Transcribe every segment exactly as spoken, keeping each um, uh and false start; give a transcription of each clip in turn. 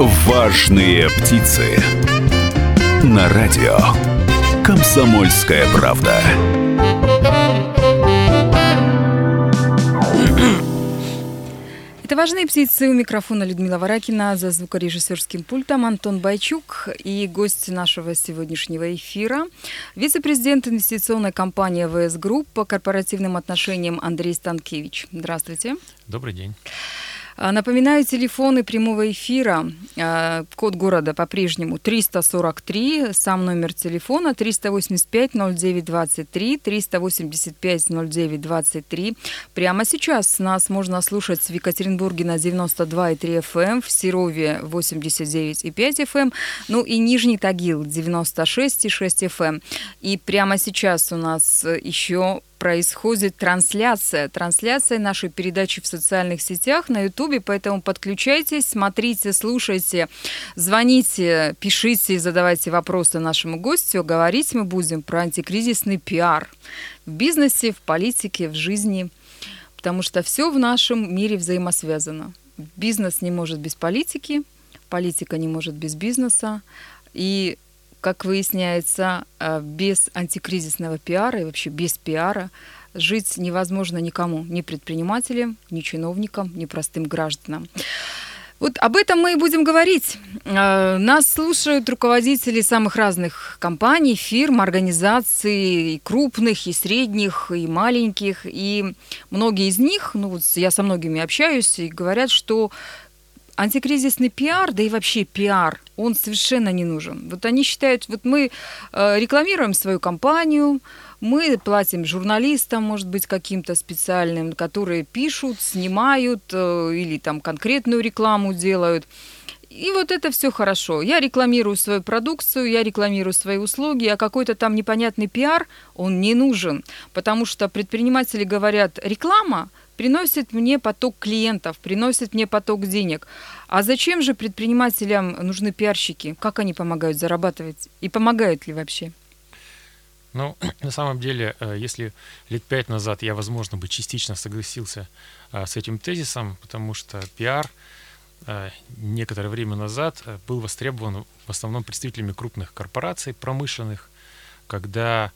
Важные птицы. На радио «Комсомольская правда». Это «Важные птицы». У микрофона Людмила Варакина, за звукорежиссерским пультом Антон Байчук и гость нашего сегодняшнего эфира — вице-президент инвестиционной компании эй ви эс Group по корпоративным отношениям Андрей Станкевич. Здравствуйте. Добрый день. Напоминаю, телефоны прямого эфира, код города по-прежнему триста сорок три, сам номер телефона триста восемьдесят пять ноль девять двадцать три, триста восемьдесят пять ноль девять двадцать три. Прямо сейчас нас можно слушать в Екатеринбурге на девяносто два и три эф эм, в Серове восемьдесят девять и пять эф эм, ну и Нижний Тагил девяносто шесть и шесть эф эм. И прямо сейчас у нас еще происходит трансляция. Трансляция нашей передачи в социальных сетях, на Ютубе, поэтому подключайтесь, смотрите, слушайте, звоните, пишите, задавайте вопросы нашему гостю. Говорить мы будем про антикризисный пиар в бизнесе, в политике, в жизни, потому что все в нашем мире взаимосвязано. Бизнес не может без политики, политика не может без бизнеса, и, как выясняется, без антикризисного пиара и вообще без пиара жить невозможно никому, ни предпринимателям, ни чиновникам, ни простым гражданам. Вот об этом мы и будем говорить. Нас слушают руководители самых разных компаний, фирм, организаций, и крупных, и средних, и маленьких. И многие из них, ну вот я со многими общаюсь, и говорят, что антикризисный пиар, да и вообще пиар, он совершенно не нужен. Вот они считают, вот мы рекламируем свою компанию, мы платим журналистам, может быть, каким-то специальным, которые пишут, снимают или там конкретную рекламу делают. И вот это все хорошо. Я рекламирую свою продукцию, я рекламирую свои услуги, а какой-то там непонятный пиар, он не нужен. Потому что предприниматели говорят, реклама приносит мне поток клиентов, приносит мне поток денег. А зачем же предпринимателям нужны пиарщики? Как они помогают зарабатывать? И помогают ли вообще? Ну, на самом деле, если лет пять назад я, возможно, бы частично согласился с этим тезисом, потому что пиар некоторое время назад был востребован в основном представителями крупных корпораций промышленных, когда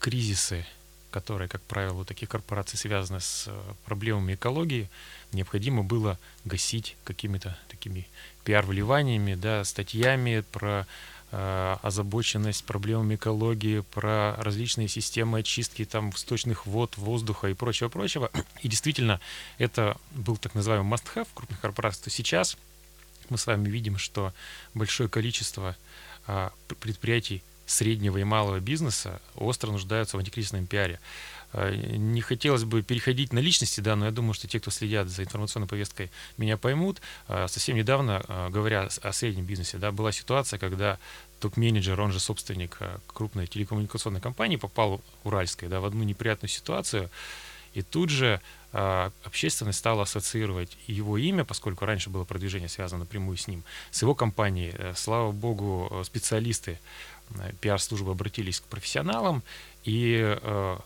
кризисы, которые, как правило, у таких корпораций связаны с проблемами экологии, необходимо было гасить какими-то такими пиар-вливаниями, да, статьями про э, озабоченность проблемами экологии, про различные системы очистки там сточных вод, воздуха и прочего-прочего. И действительно, это был так называемый must-have в крупных корпорациях. То сейчас мы с вами видим, что большое количество э, предприятий среднего и малого бизнеса остро нуждаются в антикризисном пиаре. Не хотелось бы переходить на личности, да, но я думаю, что те, кто следят за информационной повесткой, меня поймут. Совсем недавно, говоря о среднем бизнесе, да, была ситуация, когда топ-менеджер, он же собственник крупной телекоммуникационной компании, попал уральской, да, в одну неприятную ситуацию, и тут же общественность стала ассоциировать его имя, поскольку раньше было продвижение связано напрямую с ним, с его компанией. Слава богу, специалисты пиар-службы обратились к профессионалам, и э,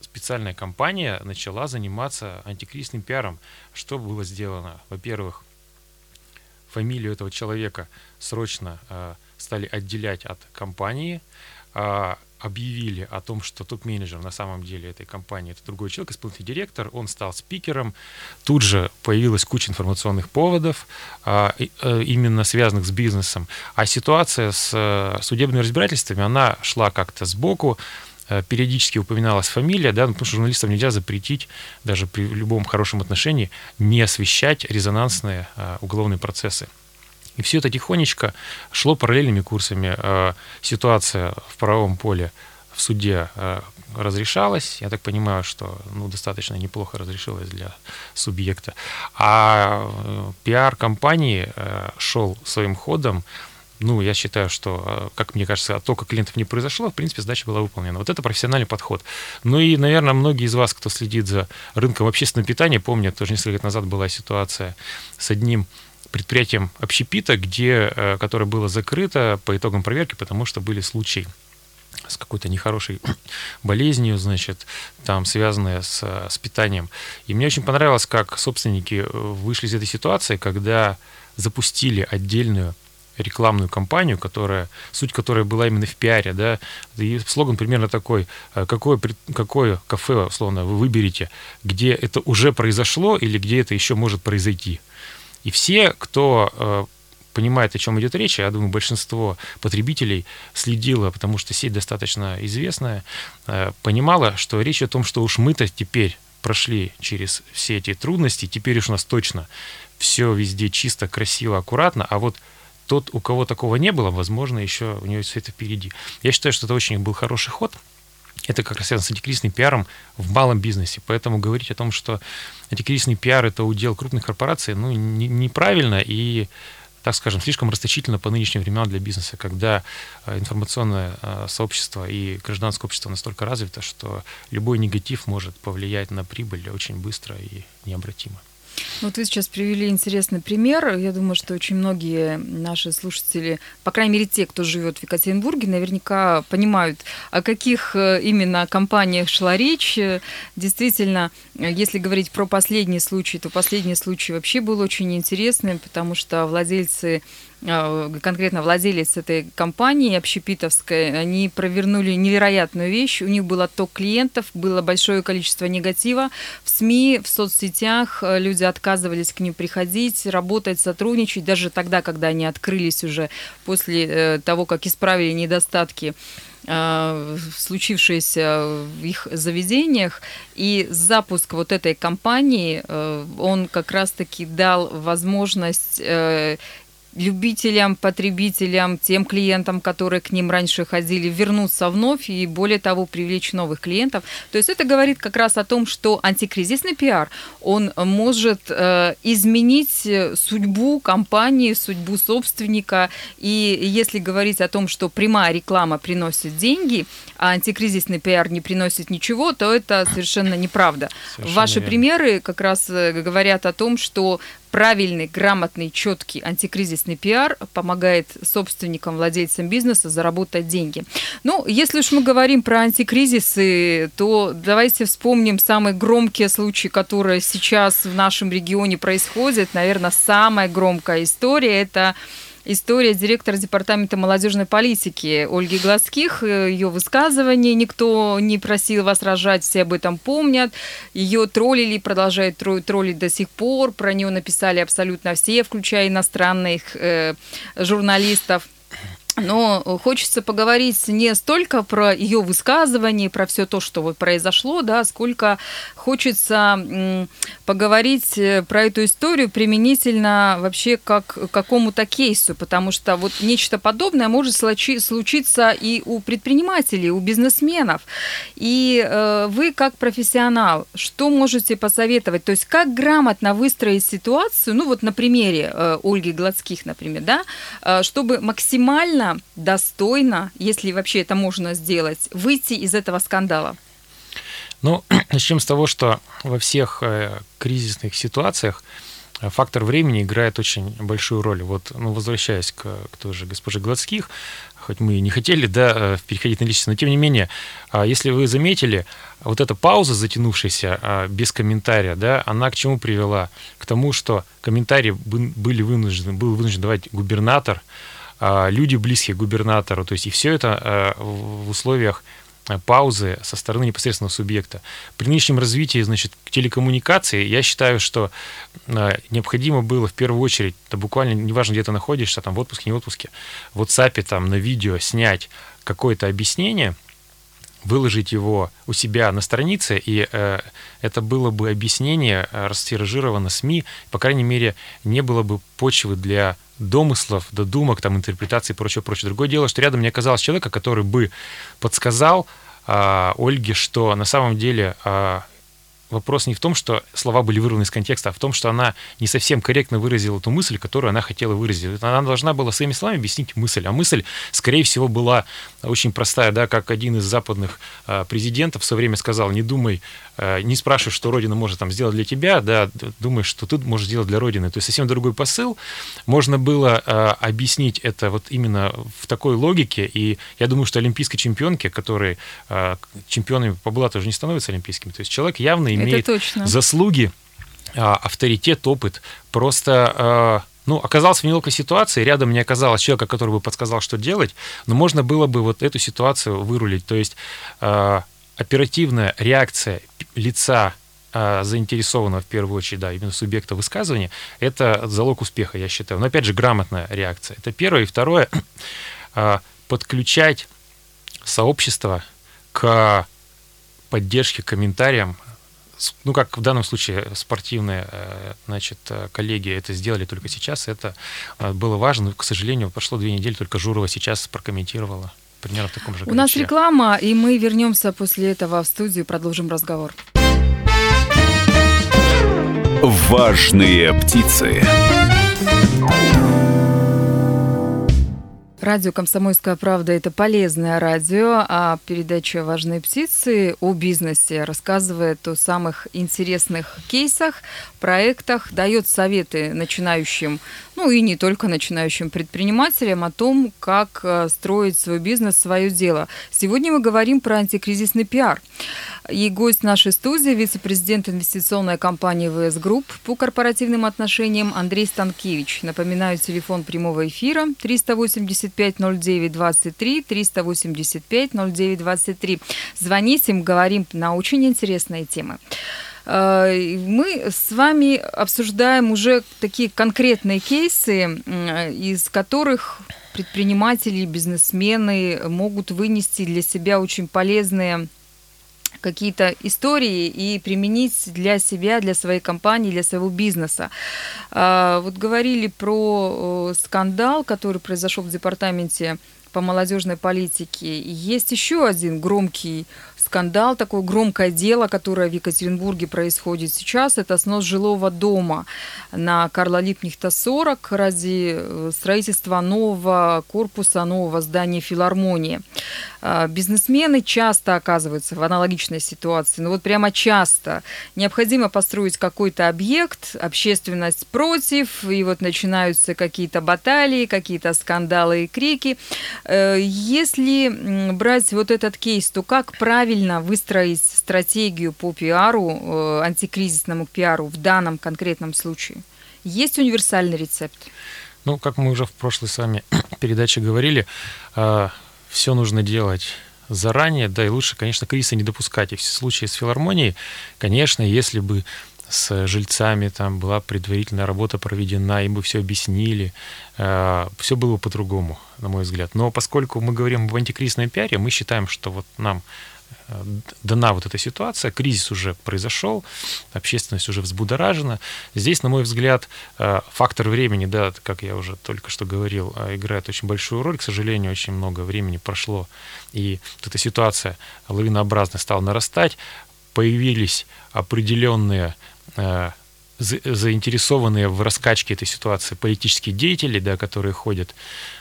специальная компания начала заниматься антикризисным пиаром. Что было сделано? Во-первых, фамилию этого человека срочно э, стали отделять от компании, э, объявили о том, что топ-менеджер на самом деле этой компании — это другой человек, исполнительный директор, он стал спикером. Тут же появилась куча информационных поводов, именно связанных с бизнесом. А ситуация с судебными разбирательствами, она шла как-то сбоку, периодически упоминалась фамилия, да, потому что журналистам нельзя запретить, даже при любом хорошем отношении, не освещать резонансные уголовные процессы. И все это тихонечко шло параллельными курсами. Ситуация в правовом поле в суде разрешалась. Я так понимаю, что ну, достаточно неплохо разрешилась для субъекта. А пиар-компании шел своим ходом. Ну, я считаю, что, как мне кажется, оттока клиентов не произошло, в принципе, задача была выполнена. Вот это профессиональный подход. Ну и, наверное, многие из вас, кто следит за рынком общественного питания, помнят, тоже несколько лет назад была ситуация с одним предприятием общепита, где, которое было закрыто по итогам проверки, потому что были случаи с какой-то нехорошей болезнью, значит, там, связанная с, с питанием. И мне очень понравилось, как собственники вышли из этой ситуации, когда запустили отдельную рекламную кампанию, которая, суть которой была именно в пиаре, да, и слоган примерно такой: какое, какое кафе, условно, вы выберете, где это уже произошло или где это еще может произойти. И все, кто понимает, о чем идет речь, я думаю, большинство потребителей следило, потому что сеть достаточно известная, понимала, что речь о том, что уж мы-то теперь прошли через все эти трудности, теперь уж у нас точно все везде чисто, красиво, аккуратно, а вот тот, у кого такого не было, возможно, еще у него все это впереди. Я считаю, что это очень был хороший ход. Это как раз связано с антикризисным пиаром в малом бизнесе. Поэтому говорить о том, что антикризисный пиар – это удел крупных корпораций, ну, не, неправильно и, так скажем, слишком расточительно по нынешним временам для бизнеса, когда информационное сообщество и гражданское общество настолько развито, что любой негатив может повлиять на прибыль очень быстро и необратимо. Вот вы сейчас привели интересный пример. Я думаю, что очень многие наши слушатели, по крайней мере те, кто живет в Екатеринбурге, наверняка понимают, о каких именно компаниях шла речь. Действительно, если говорить про последний случай, то последний случай вообще был очень интересным, потому что владельцы, конкретно владелец этой компании общепитовской, они провернули невероятную вещь. У них был отток клиентов, было большое количество негатива. В СМИ, в соцсетях люди отказывались к ним приходить, работать, сотрудничать. Даже тогда, когда они открылись уже после того, как исправили недостатки, случившееся в их заведениях. И запуск вот этой компании, он как раз-таки дал возможность любителям, потребителям, тем клиентам, которые к ним раньше ходили, вернуться вновь и, более того, привлечь новых клиентов. То есть это говорит как раз о том, что антикризисный пиар, он может э, изменить судьбу компании, судьбу собственника. И если говорить о том, что прямая реклама приносит деньги, а антикризисный пиар не приносит ничего, то это совершенно неправда. Совершенно Ваши верно. Примеры как раз говорят о том, что правильный, грамотный, четкий антикризисный пиар помогает собственникам, владельцам бизнеса заработать деньги. Ну, если уж мы говорим про антикризисы, то давайте вспомним самые громкие случаи, которые сейчас в нашем регионе происходят. Наверное, самая громкая история – это история директора департамента молодежной политики Ольги Глазких, ее высказывание «Никто не просил вас рожать, все об этом помнят». Ее троллили, продолжают троллить до сих пор. Про нее написали абсолютно все, включая иностранных э, журналистов. Но хочется поговорить не столько про ее высказывание, про все то, что вот произошло, да, сколько хочется м, поговорить про эту историю применительно вообще как к какому-то кейсу, потому что вот нечто подобное может случиться и у предпринимателей, у бизнесменов. И э, вы как профессионал, что можете посоветовать? То есть как грамотно выстроить ситуацию, ну вот на примере э, Ольги Глазких, например, да, э, чтобы максимально достойно, если вообще это можно сделать, выйти из этого скандала? Ну, начнем с того, что во всех кризисных ситуациях фактор времени играет очень большую роль. Вот, ну, возвращаясь к, к той же госпоже Глазких, хоть мы и не хотели, да, переходить на личность, но тем не менее, если вы заметили, вот эта пауза, затянувшаяся без комментария, да, она к чему привела? К тому, что комментарии были вынуждены, был вынужден давать губернатор, люди близкие к губернатору, то есть и все это в условиях паузы со стороны непосредственного субъекта. При нынешнем развитии, значит, телекоммуникации, я считаю, что необходимо было в первую очередь, да, буквально, неважно, где ты находишься, там в отпуске, не в отпуске, в WhatsApp, там, на видео снять какое-то объяснение, выложить его у себя на странице, и э, это было бы объяснение, растиражировано СМИ, по крайней мере, не было бы почвы для домыслов, додумок, там, интерпретаций и прочее-прочее. Другое дело, что рядом не оказалось человека, который бы подсказал э, Ольге, что на самом деле э, вопрос не в том, что слова были вырваны из контекста, а в том, что она не совсем корректно выразила ту мысль, которую она хотела выразить. Она должна была своими словами объяснить мысль. А мысль, скорее всего, была очень простая, да, как один из западных а, президентов в свое время сказал: не думай, а, не спрашивай, что Родина может там сделать для тебя, да, думай, что ты можешь сделать для Родины. То есть совсем другой посыл. Можно было а, объяснить это вот именно в такой логике. И я думаю, что олимпийской чемпионке, которые а, чемпионами по блату уже не становятся олимпийскими, то есть человек явно имеет заслуги, а, авторитет, опыт. Просто... А, Ну, оказался в неловкой ситуации, рядом не оказалось человека, который бы подсказал, что делать, но можно было бы вот эту ситуацию вырулить. То есть э, оперативная реакция лица э, заинтересованного, в первую очередь, да, именно субъекта высказывания, это залог успеха, я считаю. Но, опять же, грамотная реакция. Это первое. И второе, э, подключать сообщество к поддержке, комментариям. Ну, как в данном случае спортивные, значит, коллеги это сделали только сейчас, это было важно. Но, к сожалению, прошло две недели, только Журова сейчас прокомментировала. Примерно в таком же ключе. У нас реклама, и мы вернемся после этого в студию, продолжим разговор. Важные птицы. Радио «Комсомольская правда» — это полезное радио, а передача «Важные птицы» о бизнесе рассказывает о самых интересных кейсах, проектах, дает советы начинающим, ну и не только начинающим предпринимателям о том, как строить свой бизнес, свое дело. Сегодня мы говорим про антикризисный пиар. И гость нашей студии — вице-президент инвестиционной компании эй ви эс Group по корпоративным отношениям Андрей Станкевич. Напоминаю, телефон прямого эфира триста восемьдесят пять ноль девять двадцать три, триста восемьдесят пять ноль девять двадцать три. Звоните, мы говорим на очень интересные темы. Мы с вами обсуждаем уже такие конкретные кейсы, из которых предприниматели, бизнесмены могут вынести для себя очень полезные какие-то истории и применить для себя, для своей компании, для своего бизнеса. Вот говорили про скандал, который произошел в департаменте по молодежной политике. И есть еще один громкий скандал, такое громкое дело, которое в Екатеринбурге происходит сейчас. Это снос жилого дома на Карла Либкнехта сорок ради строительства нового корпуса, нового здания филармонии. Бизнесмены часто оказываются в аналогичной ситуации. Ну вот прямо часто. Необходимо построить какой-то объект, общественность против, и вот начинаются какие-то баталии, какие-то скандалы и крики. Если брать вот этот кейс, то как правильно выстроить стратегию по пиару, антикризисному пиару в данном конкретном случае? Есть универсальный рецепт? Ну, как мы уже в прошлой с вами передаче говорили, все нужно делать заранее, да, и лучше, конечно, кризиса не допускать. И в случае с филармонией, конечно, если бы с жильцами там была предварительная работа проведена, им бы все объяснили, э, все было бы по-другому, на мой взгляд. Но поскольку мы говорим об антикризисном пиаре, мы считаем, что вот нам дана вот эта ситуация, кризис уже произошел, общественность уже взбудоражена. Здесь, на мой взгляд, фактор времени, да, как я уже только что говорил, играет очень большую роль. К сожалению, очень много времени прошло, и вот эта ситуация лавинообразно стала нарастать. Появились определенные заинтересованные в раскачке этой ситуации политические деятели, да, которые ходят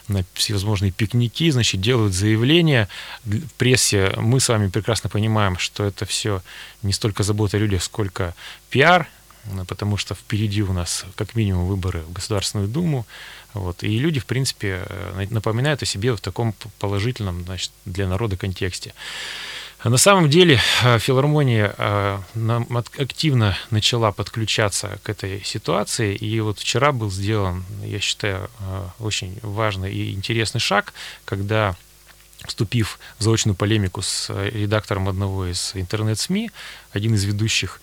на всевозможные пикники, значит, делают заявления в прессе. Мы с вами прекрасно понимаем, что это все не столько забота о людях, сколько пиар, потому что впереди у нас как минимум выборы в Государственную Думу. Вот, и люди, в принципе, напоминают о себе в таком положительном, значит, для народа контексте. На самом деле филармония активно начала подключаться к этой ситуации, и вот вчера был сделан, я считаю, очень важный и интересный шаг, когда, вступив в заочную полемику с редактором одного из интернет-СМИ, один из ведущих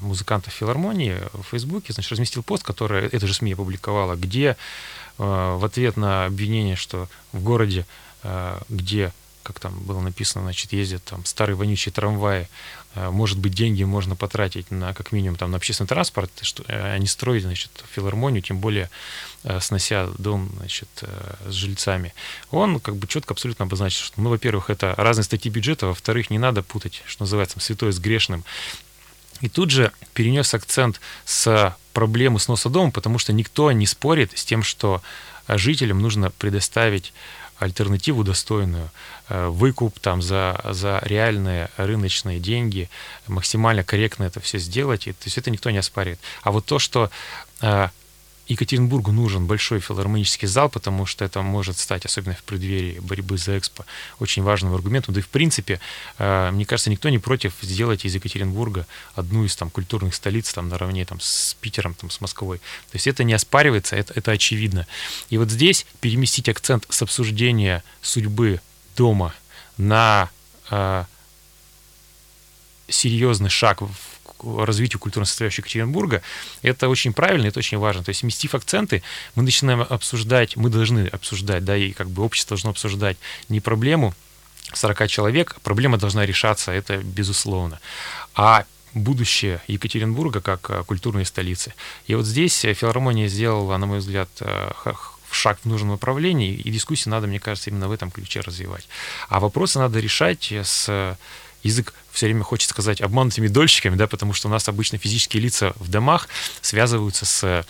музыкантов филармонии в Фейсбуке, значит, разместил пост, который эта же СМИ опубликовала, где в ответ на обвинение, что в городе, где, как там было написано, значит, ездят там старые вонючие трамваи, может быть, деньги можно потратить на, как минимум, там, на общественный транспорт, а не строить, значит, филармонию, тем более снося дом, значит, с жильцами. Он как бы четко абсолютно обозначил, что, ну, во-первых, это разные статьи бюджета, во-вторых, не надо путать, что называется, святое с грешным. И тут же перенес акцент с проблемы сноса дома, потому что никто не спорит с тем, что жителям нужно предоставить альтернативу достойную, выкуп там за, за реальные рыночные деньги, максимально корректно это все сделать, и, то есть это никто не оспаривает. А вот то, что Екатеринбургу нужен большой филармонический зал, потому что это может стать, особенно в преддверии борьбы за Экспо, очень важным аргументом. Да и в принципе, мне кажется, никто не против сделать из Екатеринбурга одну из там культурных столиц там, наравне там, с Питером, там, с Москвой. То есть это не оспаривается, это, это очевидно. И вот здесь переместить акцент с обсуждения судьбы дома на э, серьезный шаг в развитию культурной составляющей Екатеринбурга, это очень правильно, это очень важно. То есть, сместив акценты, мы начинаем обсуждать, мы должны обсуждать, да, и как бы общество должно обсуждать не проблему сорока человек, проблема должна решаться, это безусловно, а будущее Екатеринбурга как культурной столицы. И вот здесь филармония сделала, на мой взгляд, шаг в нужном направлении, и дискуссии надо, мне кажется, именно в этом ключе развивать. А вопросы надо решать с... Язык все время хочет сказать обманутыми дольщиками, да, потому что у нас обычно физические лица в домах связываются с,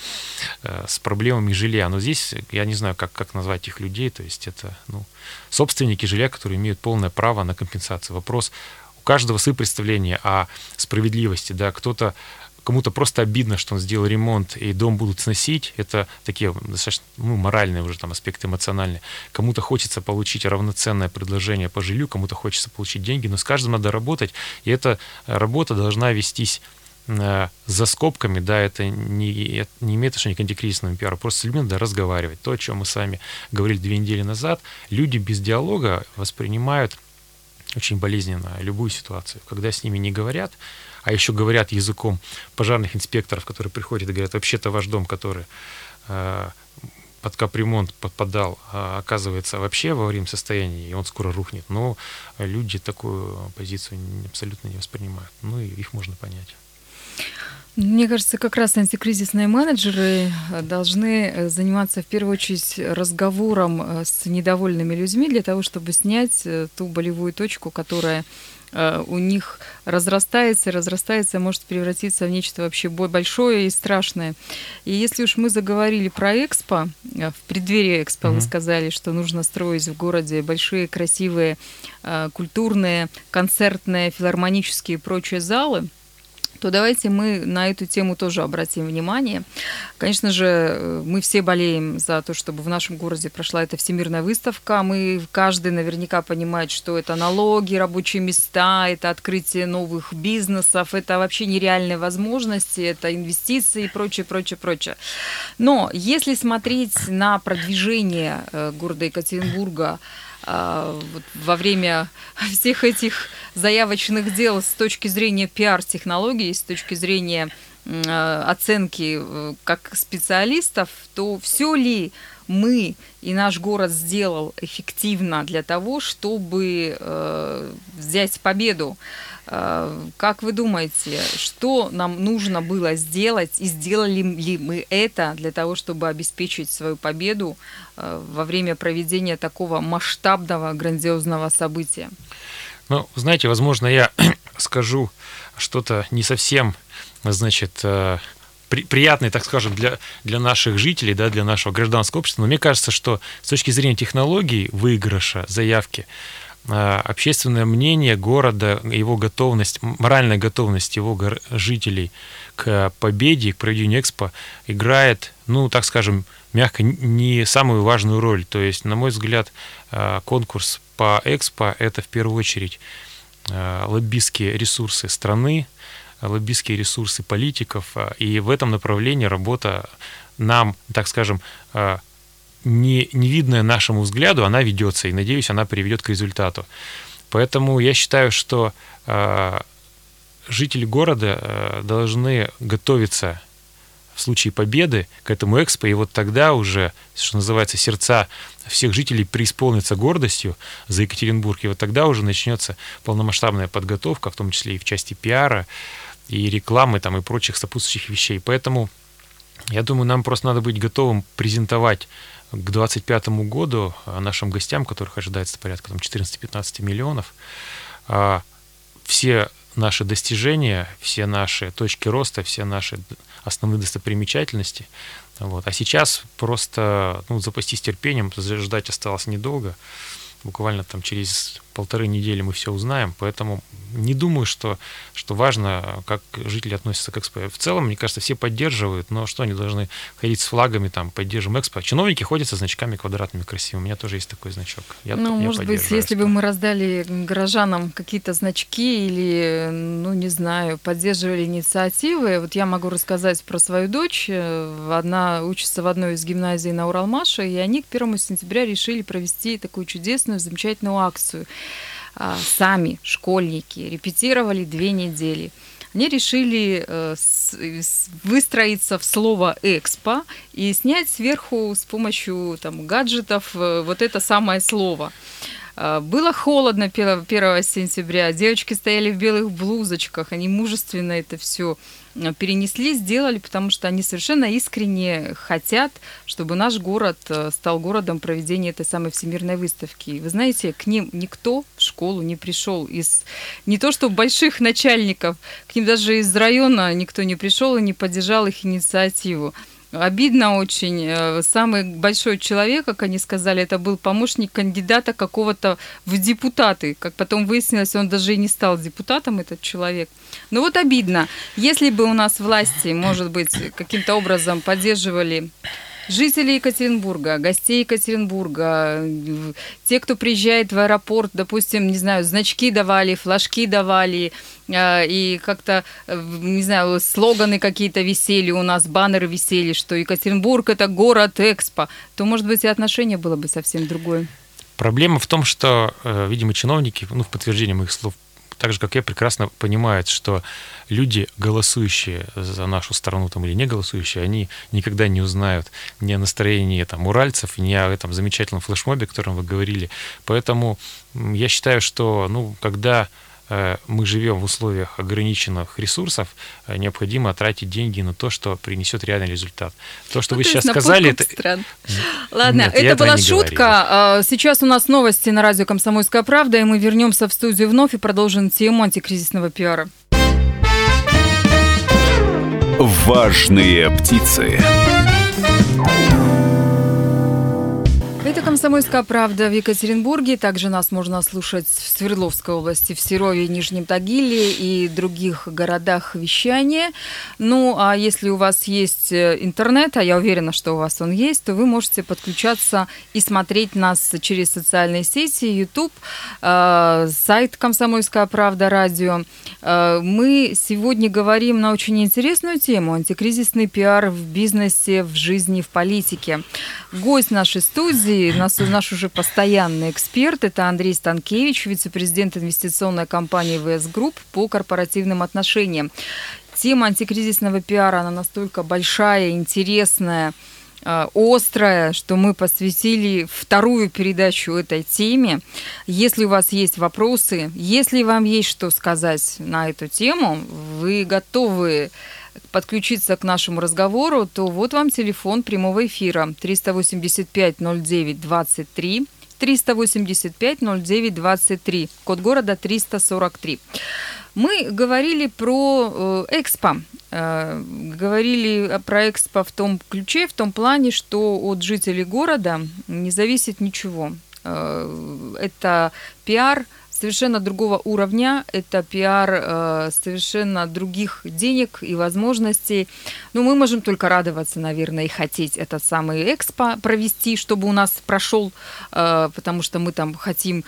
с проблемами жилья. Но здесь я не знаю, как, как назвать их людей. То есть это ну, собственники жилья, которые имеют полное право на компенсацию. Вопрос у каждого свои представления о справедливости. Да, кто-то, кому-то просто обидно, что он сделал ремонт и дом будут сносить. Это такие достаточно ну, моральные уже там аспекты, эмоциональные. Кому-то хочется получить равноценное предложение по жилью, кому-то хочется получить деньги, но с каждым надо работать, и эта работа должна вестись э, за скобками, да, это не, не имеет отношения к антикризисному пиару, просто с людьми надо разговаривать. То, о чем мы с вами говорили две недели назад, люди без диалога воспринимают очень болезненно любую ситуацию. Когда с ними не говорят, а еще говорят языком пожарных инспекторов, которые приходят и говорят, вообще-то ваш дом, который э, под капремонт подпадал, э, оказывается вообще в аварийном состоянии, и он скоро рухнет. Но люди такую позицию абсолютно не воспринимают. Ну и их можно понять. Мне кажется, как раз антикризисные менеджеры должны заниматься в первую очередь разговором с недовольными людьми для того, чтобы снять ту болевую точку, которая у них разрастается, разрастается, может превратиться в нечто вообще большое и страшное. И если уж мы заговорили про Экспо, в преддверии Экспо mm-hmm. вы сказали, что нужно строить в городе большие, красивые, культурные, концертные, филармонические и прочие залы, то давайте мы на эту тему тоже обратим внимание. Конечно же, мы все болеем за то, чтобы в нашем городе прошла эта всемирная выставка. Мы, каждый наверняка понимает, что это налоги, рабочие места, это открытие новых бизнесов, это вообще нереальные возможности, это инвестиции и прочее, прочее, прочее. Но если смотреть на продвижение города Екатеринбурга, во время всех этих заявочных дел с точки зрения пиар-технологий, с точки зрения оценки как специалистов, то все ли мы и наш город сделал эффективно для того, чтобы взять победу? Как вы думаете, что нам нужно было сделать, и сделали ли мы это для того, чтобы обеспечить свою победу во время проведения такого масштабного, грандиозного события? Ну, знаете, возможно, я скажу что-то не совсем, значит, приятное, так скажем, для, для наших жителей, да, для нашего гражданского общества, но мне кажется, что с точки зрения технологий выигрыша, заявки, общественное мнение города, его готовность, моральная готовность его жителей к победе, к проведению Экспо играет, ну, так скажем, мягко, не самую важную роль. То есть, на мой взгляд, конкурс по Экспо – это в первую очередь лоббистские ресурсы страны, лоббистские ресурсы политиков, и в этом направлении работа нам, так скажем, не, не видная нашему взгляду, она ведется, и, надеюсь, она приведет к результату. Поэтому я считаю, что э, жители города э, должны готовиться в случае победы к этому Экспо, и вот тогда уже, что называется, сердца всех жителей преисполнятся гордостью за Екатеринбург, и вот тогда уже начнется полномасштабная подготовка, в том числе и в части пиара, и рекламы, там, и прочих сопутствующих вещей. Поэтому, я думаю, нам просто надо быть готовым презентовать к двадцать пятому году нашим гостям, которых ожидается порядка там четырнадцать-пятнадцать миллионов, все наши достижения, все наши точки роста, все наши основные достопримечательности. Вот. А сейчас просто ну, запастись терпением, ждать осталось недолго. Буквально там через полторы недели мы все узнаем, поэтому не думаю, что, что важно, как жители относятся к Экспо. В целом, мне кажется, все поддерживают, но что они должны ходить с флагами, там, поддержим Экспо. Чиновники ходят со значками квадратными красивыми, у меня тоже есть такой значок. Я, ну, я может быть, если бы мы раздали горожанам какие-то значки или, ну, не знаю, поддерживали инициативы. Вот я могу рассказать про свою дочь. Она учится в одной из гимназий на Уралмаше, и они к первому сентября решили провести такую чудесную, замечательную акцию. Сами школьники репетировали две недели. Они решили выстроиться в слово «Экспо» и снять сверху с помощью там, гаджетов вот это самое слово. Было холодно первого сентября, девочки стояли в белых блузочках, они мужественно это все перенесли, сделали, потому что они совершенно искренне хотят, чтобы наш город стал городом проведения этой самой всемирной выставки. И вы знаете, к ним никто в школу не пришел. Из, не то что больших начальников, к ним даже из района никто не пришел и не поддержал их инициативу. Обидно очень. Самый большой человек, как они сказали, это был помощник кандидата какого-то в депутаты. Как потом выяснилось, он даже и не стал депутатом, этот человек. Но вот обидно. Если бы у нас власти, может быть, каким-то образом поддерживали жителей Екатеринбурга, гостей Екатеринбурга, те, кто приезжает в аэропорт, допустим, не знаю, значки давали, флажки давали, и как-то, не знаю, слоганы какие-то висели у нас, баннеры висели, что Екатеринбург – это город Экспо, то, может быть, и отношение было бы совсем другое. Проблема в том, что, видимо, чиновники, ну, в подтверждение моих слов, так же, как я, прекрасно понимают, что люди, голосующие за нашу страну там, или не голосующие, они никогда не узнают ни о настроении там, уральцев, ни о этом замечательном флешмобе, о котором вы говорили. Поэтому я считаю, что ну, когда мы живем в условиях ограниченных ресурсов, необходимо тратить деньги на то, что принесет реальный результат. То, что ну, вы то сейчас сказали... Это... Ладно, нет, это была шутка. Говорила. Сейчас у нас новости на радио «Комсомольская правда», и мы вернемся в студию вновь и продолжим тему антикризисного пиара. Важные птицы. Это «Комсомольская правда» в Екатеринбурге. Также нас можно слушать в Свердловской области, в Серове, Нижнем Тагиле и других городах вещания. Ну, а если у вас есть интернет, а я уверена, что у вас он есть, то вы можете подключаться и смотреть нас через социальные сети, YouTube, сайт «Комсомольская правда», радио. Мы сегодня говорим на очень интересную тему – антикризисный пиар в бизнесе, в жизни, в политике. Гость нашей студии, Нас, наш уже постоянный эксперт, это Андрей Станкевич, вице-президент инвестиционной компании эй ви эс Group по корпоративным отношениям. Тема антикризисного пиара, она настолько большая, интересная, острая, что мы посвятили вторую передачу этой теме. Если у вас есть вопросы, если вам есть что сказать на эту тему, вы готовы подключиться к нашему разговору, то вот вам телефон прямого эфира триста восемьдесят пять ноль девять двадцать три, триста восемьдесят пять ноль девять двадцать три, код города триста сорок три. Мы говорили про Экспо, говорили про Экспо в том ключе, в том плане, что от жителей города не зависит ничего. Это пиар совершенно другого уровня, это пиар э, совершенно других денег и возможностей. Но мы можем только радоваться, наверное, и хотеть этот самый Экспо провести, чтобы у нас прошел, э, потому что мы там хотим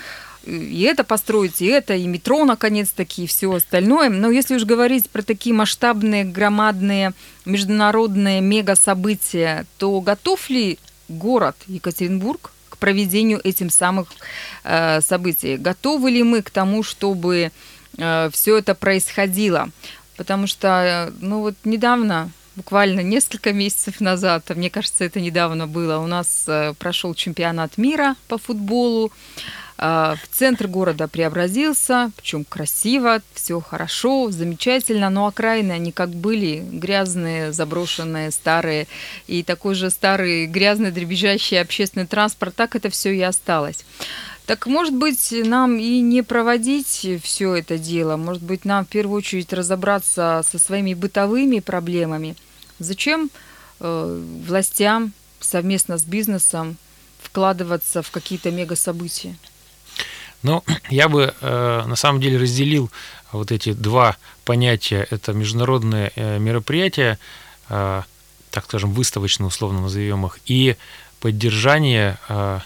и это построить, и это, и метро, наконец-таки, и все остальное. Но если уж говорить про такие масштабные, громадные, международные мега-события, то готов ли город Екатеринбург проведению этим самых э, событий. Готовы ли мы к тому, чтобы э, все это происходило? Потому что, ну вот недавно, буквально несколько месяцев назад, мне кажется, это недавно было, у нас э, прошел чемпионат мира по футболу, э, центр города преобразился, причем красиво, все хорошо, замечательно, но окраины, они как были, грязные, заброшенные, старые, и такой же старый, грязный, дребезжащий общественный транспорт, так это все и осталось. Так, может быть, нам и не проводить все это дело, может быть, нам в первую очередь разобраться со своими бытовыми проблемами. Зачем э, властям совместно с бизнесом вкладываться в какие-то мегасобытия? Ну, я бы э, на самом деле разделил вот эти два понятия. Это международные э, мероприятия, э, так скажем, выставочные, условно назовем их, и поддержание э,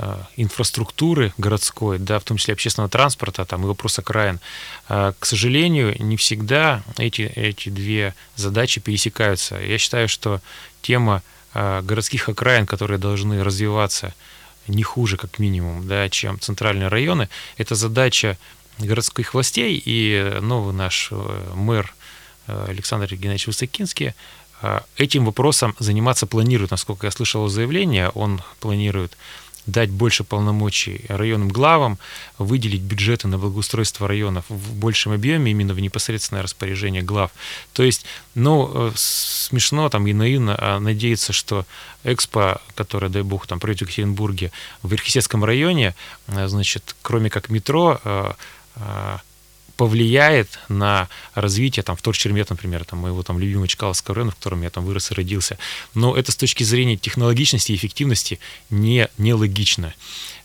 э, инфраструктуры городской, да, в том числе общественного транспорта, там, и вопрос окраин. Э, к сожалению, не всегда эти, эти две задачи пересекаются. Я считаю, что тема э, городских окраин, которые должны развиваться, не хуже, как минимум, да, чем центральные районы. Это задача городских властей, и новый наш мэр Александр Геннадьевич Высокинский этим вопросом заниматься планирует. Насколько я слышал заявление, он планирует дать больше полномочий районным главам, выделить бюджеты на благоустройство районов в большем объеме, именно в непосредственное распоряжение глав. То есть, ну, смешно там и наивно надеяться, что Экспо, которое, дай бог, там пройдет в Екатеринбурге, в Верх-Исетском районе, значит, кроме как метро, повлияет на развитие там Вторчермет, например, там, моего там любимого Чкаловского района, в котором я там вырос и родился. Но это с точки зрения технологичности и эффективности не, не логично.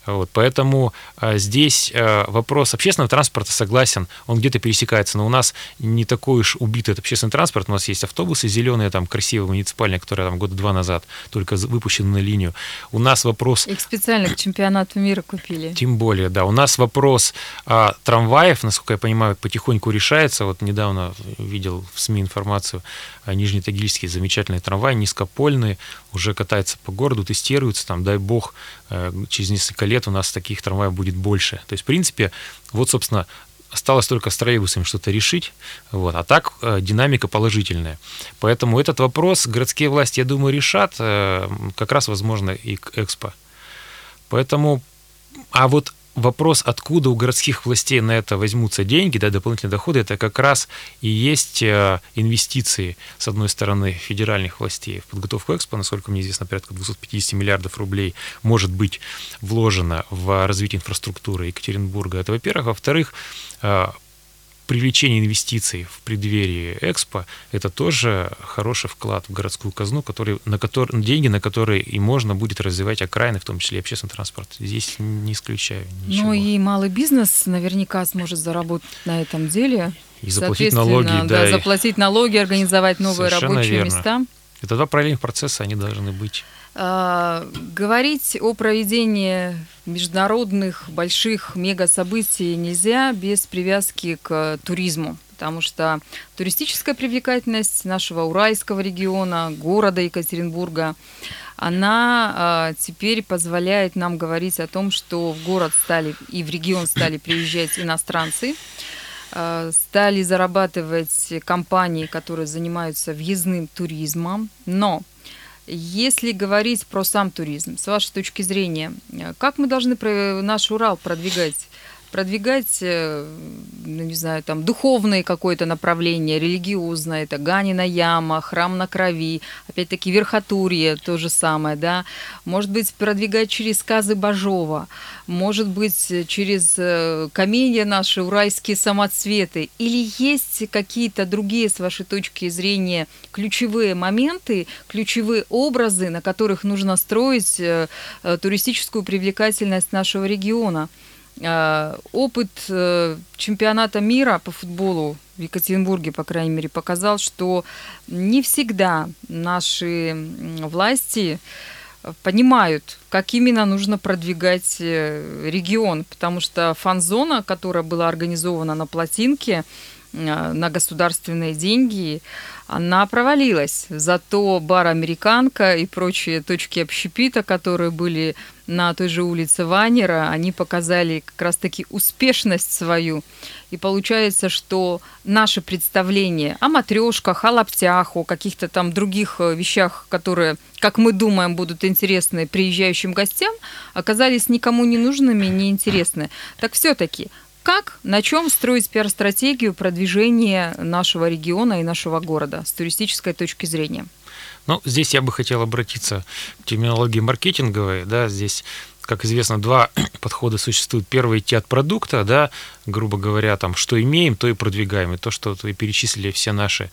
Вот, поэтому а, здесь а, вопрос общественного транспорта, согласен, он где-то пересекается, но у нас не такой уж убитый общественный транспорт. У нас есть автобусы зеленые, там, красивые, муниципальные, которые там года два назад только выпущены на линию. У нас вопрос... Их специально к чемпионату мира купили. Тем более, да. У нас вопрос а, трамваев, насколько я понимаю, потихоньку решается. Вот недавно видел в СМИ информацию о нижнетагильские замечательные трамваи, низкопольные, уже катаются по городу, тестируются, там, дай бог, через несколько лет у нас таких трамваев будет больше. То есть, в принципе, вот, собственно, осталось только с троллейбусами что-то решить, вот, а так э, динамика положительная. Поэтому этот вопрос городские власти, я думаю, решат э, как раз, возможно, и к Экспо. Поэтому, а вот вопрос, откуда у городских властей на это возьмутся деньги, да, дополнительные доходы, это как раз и есть инвестиции, с одной стороны, федеральных властей в подготовку Экспо, насколько мне известно, порядка двести пятьдесят миллиардов рублей может быть вложено в развитие инфраструктуры Екатеринбурга. Это, во-первых. Во-вторых, привлечение инвестиций в преддверии Экспо – это тоже хороший вклад в городскую казну, который, на который, деньги, на которые и можно будет развивать окраины, в том числе и общественный транспорт. Здесь не исключаю ничего. Ну и малый бизнес наверняка сможет заработать на этом деле. И заплатить налоги. Да, да и... заплатить налоги, организовать новые Совершенно рабочие верно. Места. Это два параллельных процесса, они должны быть. А, говорить о проведении международных больших мегасобытий нельзя без привязки к туризму, потому что туристическая привлекательность нашего уральского региона, города Екатеринбурга, она а, теперь позволяет нам говорить о том, что в город стали и в регион стали приезжать иностранцы, стали зарабатывать компании, которые занимаются въездным туризмом. Но если говорить про сам туризм, с вашей точки зрения, как мы должны наш Урал продвигать? Продвигать, ну, не знаю, там, духовное какое-то направление, религиозное, это Ганина Яма, Храм на Крови, опять-таки Верхотурье, то же самое, да. Может быть, продвигать через сказы Бажова, может быть, через каменья наши, уральские самоцветы. Или есть какие-то другие, с вашей точки зрения, ключевые моменты, ключевые образы, на которых нужно строить туристическую привлекательность нашего региона? Опыт чемпионата мира по футболу в Екатеринбурге, по крайней мере, показал, что не всегда наши власти понимают, как именно нужно продвигать регион, потому что фан-зона, которая была организована на плотинке на государственные деньги, она провалилась. Зато бар «Американка» и прочие точки общепита, которые были на той же улице Ванера, они показали как раз-таки успешность свою. И получается, что наше представление о матрешках, о лаптях, о каких-то там других вещах, которые, как мы думаем, будут интересны приезжающим гостям, оказались никому не нужными, не интересны. Так все-таки... Как, на чем строить пиар-стратегию продвижения нашего региона и нашего города с туристической точки зрения? Ну, здесь я бы хотел обратиться к терминологии маркетинговой. Да, здесь как известно, два подхода существуют. Первый — идти от продукта, да, грубо говоря, там, что имеем, то и продвигаем. И то, что вы перечислили, все наши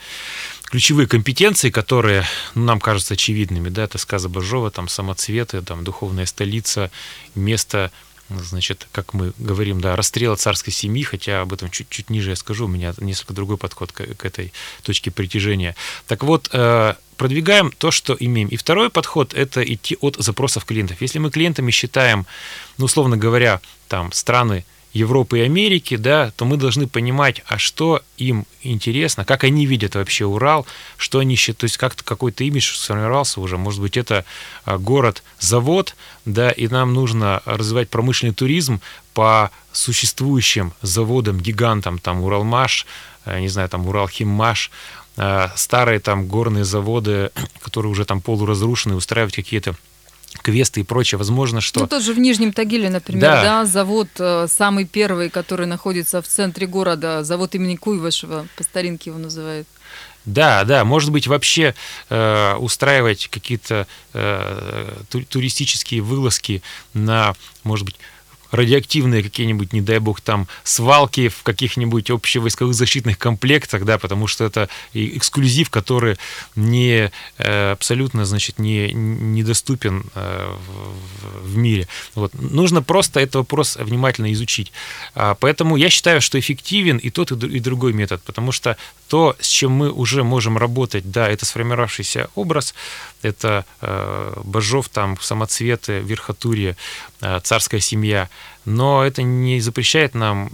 ключевые компетенции, которые, ну, нам кажутся очевидными, да, это сказа Бажова, там, самоцветы, там, духовная столица, место, значит, как мы говорим, да, расстрела царской семьи, хотя об этом чуть-чуть ниже я скажу, у меня несколько другой подход к, к этой точке притяжения. Так вот, э, продвигаем то, что имеем. И второй подход — это идти от запросов клиентов. Если мы клиентами считаем, ну, условно говоря, там, страны Европы и Америки, да, то мы должны понимать, а что им интересно, как они видят вообще Урал, что они считают, то есть как-то какой-то имидж сформировался уже, может быть, это город-завод, да, и нам нужно развивать промышленный туризм по существующим заводам-гигантам, там Уралмаш, не знаю, там Уралхиммаш, старые там горные заводы, которые уже там полуразрушены, устраивать какие-то квесты и прочее, возможно, что... Ну, тоже в Нижнем Тагиле, например, да, да, завод самый первый, который находится в центре города, завод имени Куйвашева, по старинке его называют. Да, да, может быть, вообще э, устраивать какие-то э, туристические вылазки на, может быть, радиоактивные какие-нибудь, не дай бог, там свалки в каких-нибудь общевойсковых защитных комплектах, да, потому что это эксклюзив, который не, абсолютно, значит, не, недоступен в мире. Вот. Нужно просто этот вопрос внимательно изучить. Поэтому я считаю, что эффективен и тот, и другой метод, потому что то, с чем мы уже можем работать, да, это сформировавшийся образ, это Бажов, там, самоцветы, Верхотурье, царская семья. Но это не запрещает нам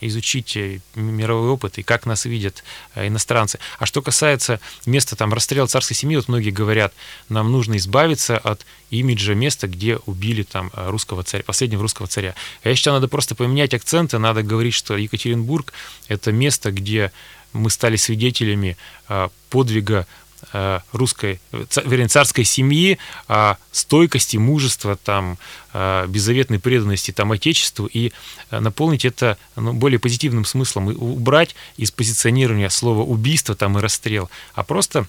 изучить мировой опыт и как нас видят иностранцы. А что касается места там расстрела царской семьи, вот многие говорят, нам нужно избавиться от имиджа места, где убили там русского царя, последнего русского царя. Я считаю, надо просто поменять акценты, надо говорить, что Екатеринбург — это место, где мы стали свидетелями подвига русской, вернее, царской семьи, стойкости, мужества, там, беззаветной преданности там, Отечеству, и наполнить это, ну, более позитивным смыслом, и убрать из позиционирования слово «убийство» там, и «расстрел», а просто...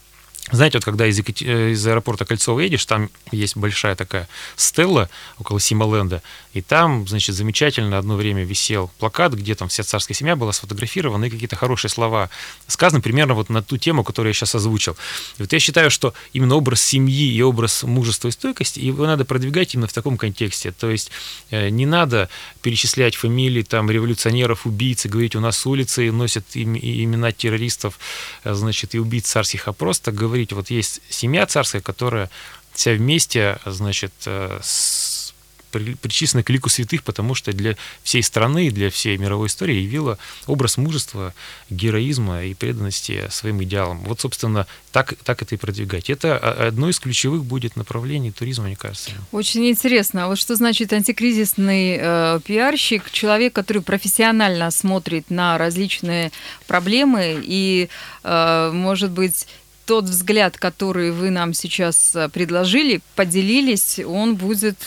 Знаете, вот когда из, из аэропорта Кольцово едешь, там есть большая такая стела около Сима-Лэнда, и там, значит, замечательно одно время висел плакат, где там вся царская семья была сфотографирована, и какие-то хорошие слова сказаны примерно вот на ту тему, которую я сейчас озвучил. И вот я считаю, что именно образ семьи и образ мужества и стойкости, его надо продвигать именно в таком контексте. То есть не надо перечислять фамилии там революционеров, убийц, говорить, у нас улицы носят имена террористов, значит, и убийц царских, а просто говорить, говорить, вот есть семья царская, которая вся вместе, значит, с, при, причислена к лику святых, потому что для всей страны, для всей мировой истории явила образ мужества, героизма и преданности своим идеалам. Вот, собственно, так, так это и продвигать. Это одно из ключевых будет направлений туризма, мне кажется. Очень интересно. А вот что значит антикризисный э, пиарщик, человек, который профессионально смотрит на различные проблемы и, э, может быть, тот взгляд, который вы нам сейчас предложили, поделились, он будет,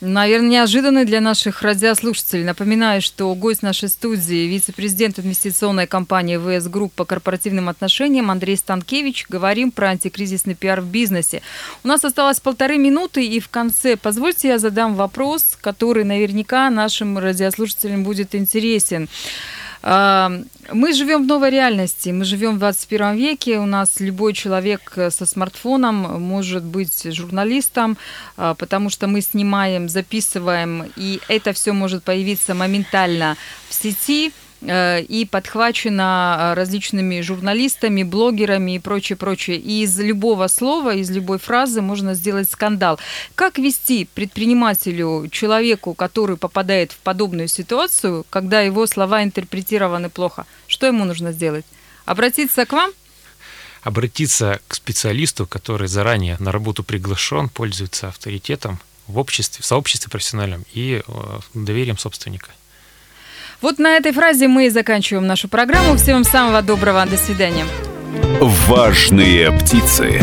наверное, неожиданный для наших радиослушателей. Напоминаю, что гость нашей студии, вице-президент инвестиционной компании эй ви эс Group по корпоративным отношениям Андрей Станкевич. Говорим про антикризисный пиар в бизнесе. У нас осталось полторы минуты, и в конце позвольте я задам вопрос, который наверняка нашим радиослушателям будет интересен. Мы живем в новой реальности, мы живем в двадцать первом веке, у нас любой человек со смартфоном может быть журналистом, потому что мы снимаем, записываем, и это все может появиться моментально в сети и подхвачено различными журналистами, блогерами и прочее, прочее. И из любого слова, из любой фразы можно сделать скандал. Как вести предпринимателю, человеку, который попадает в подобную ситуацию, когда его слова интерпретированы плохо? Что ему нужно сделать? Обратиться к вам? Обратиться к специалисту, который заранее на работу приглашен, пользуется авторитетом в обществе, в сообществе профессиональном и доверием собственника. Вот на этой фразе мы и заканчиваем нашу программу. Всем самого доброго. До свидания. Важные птицы.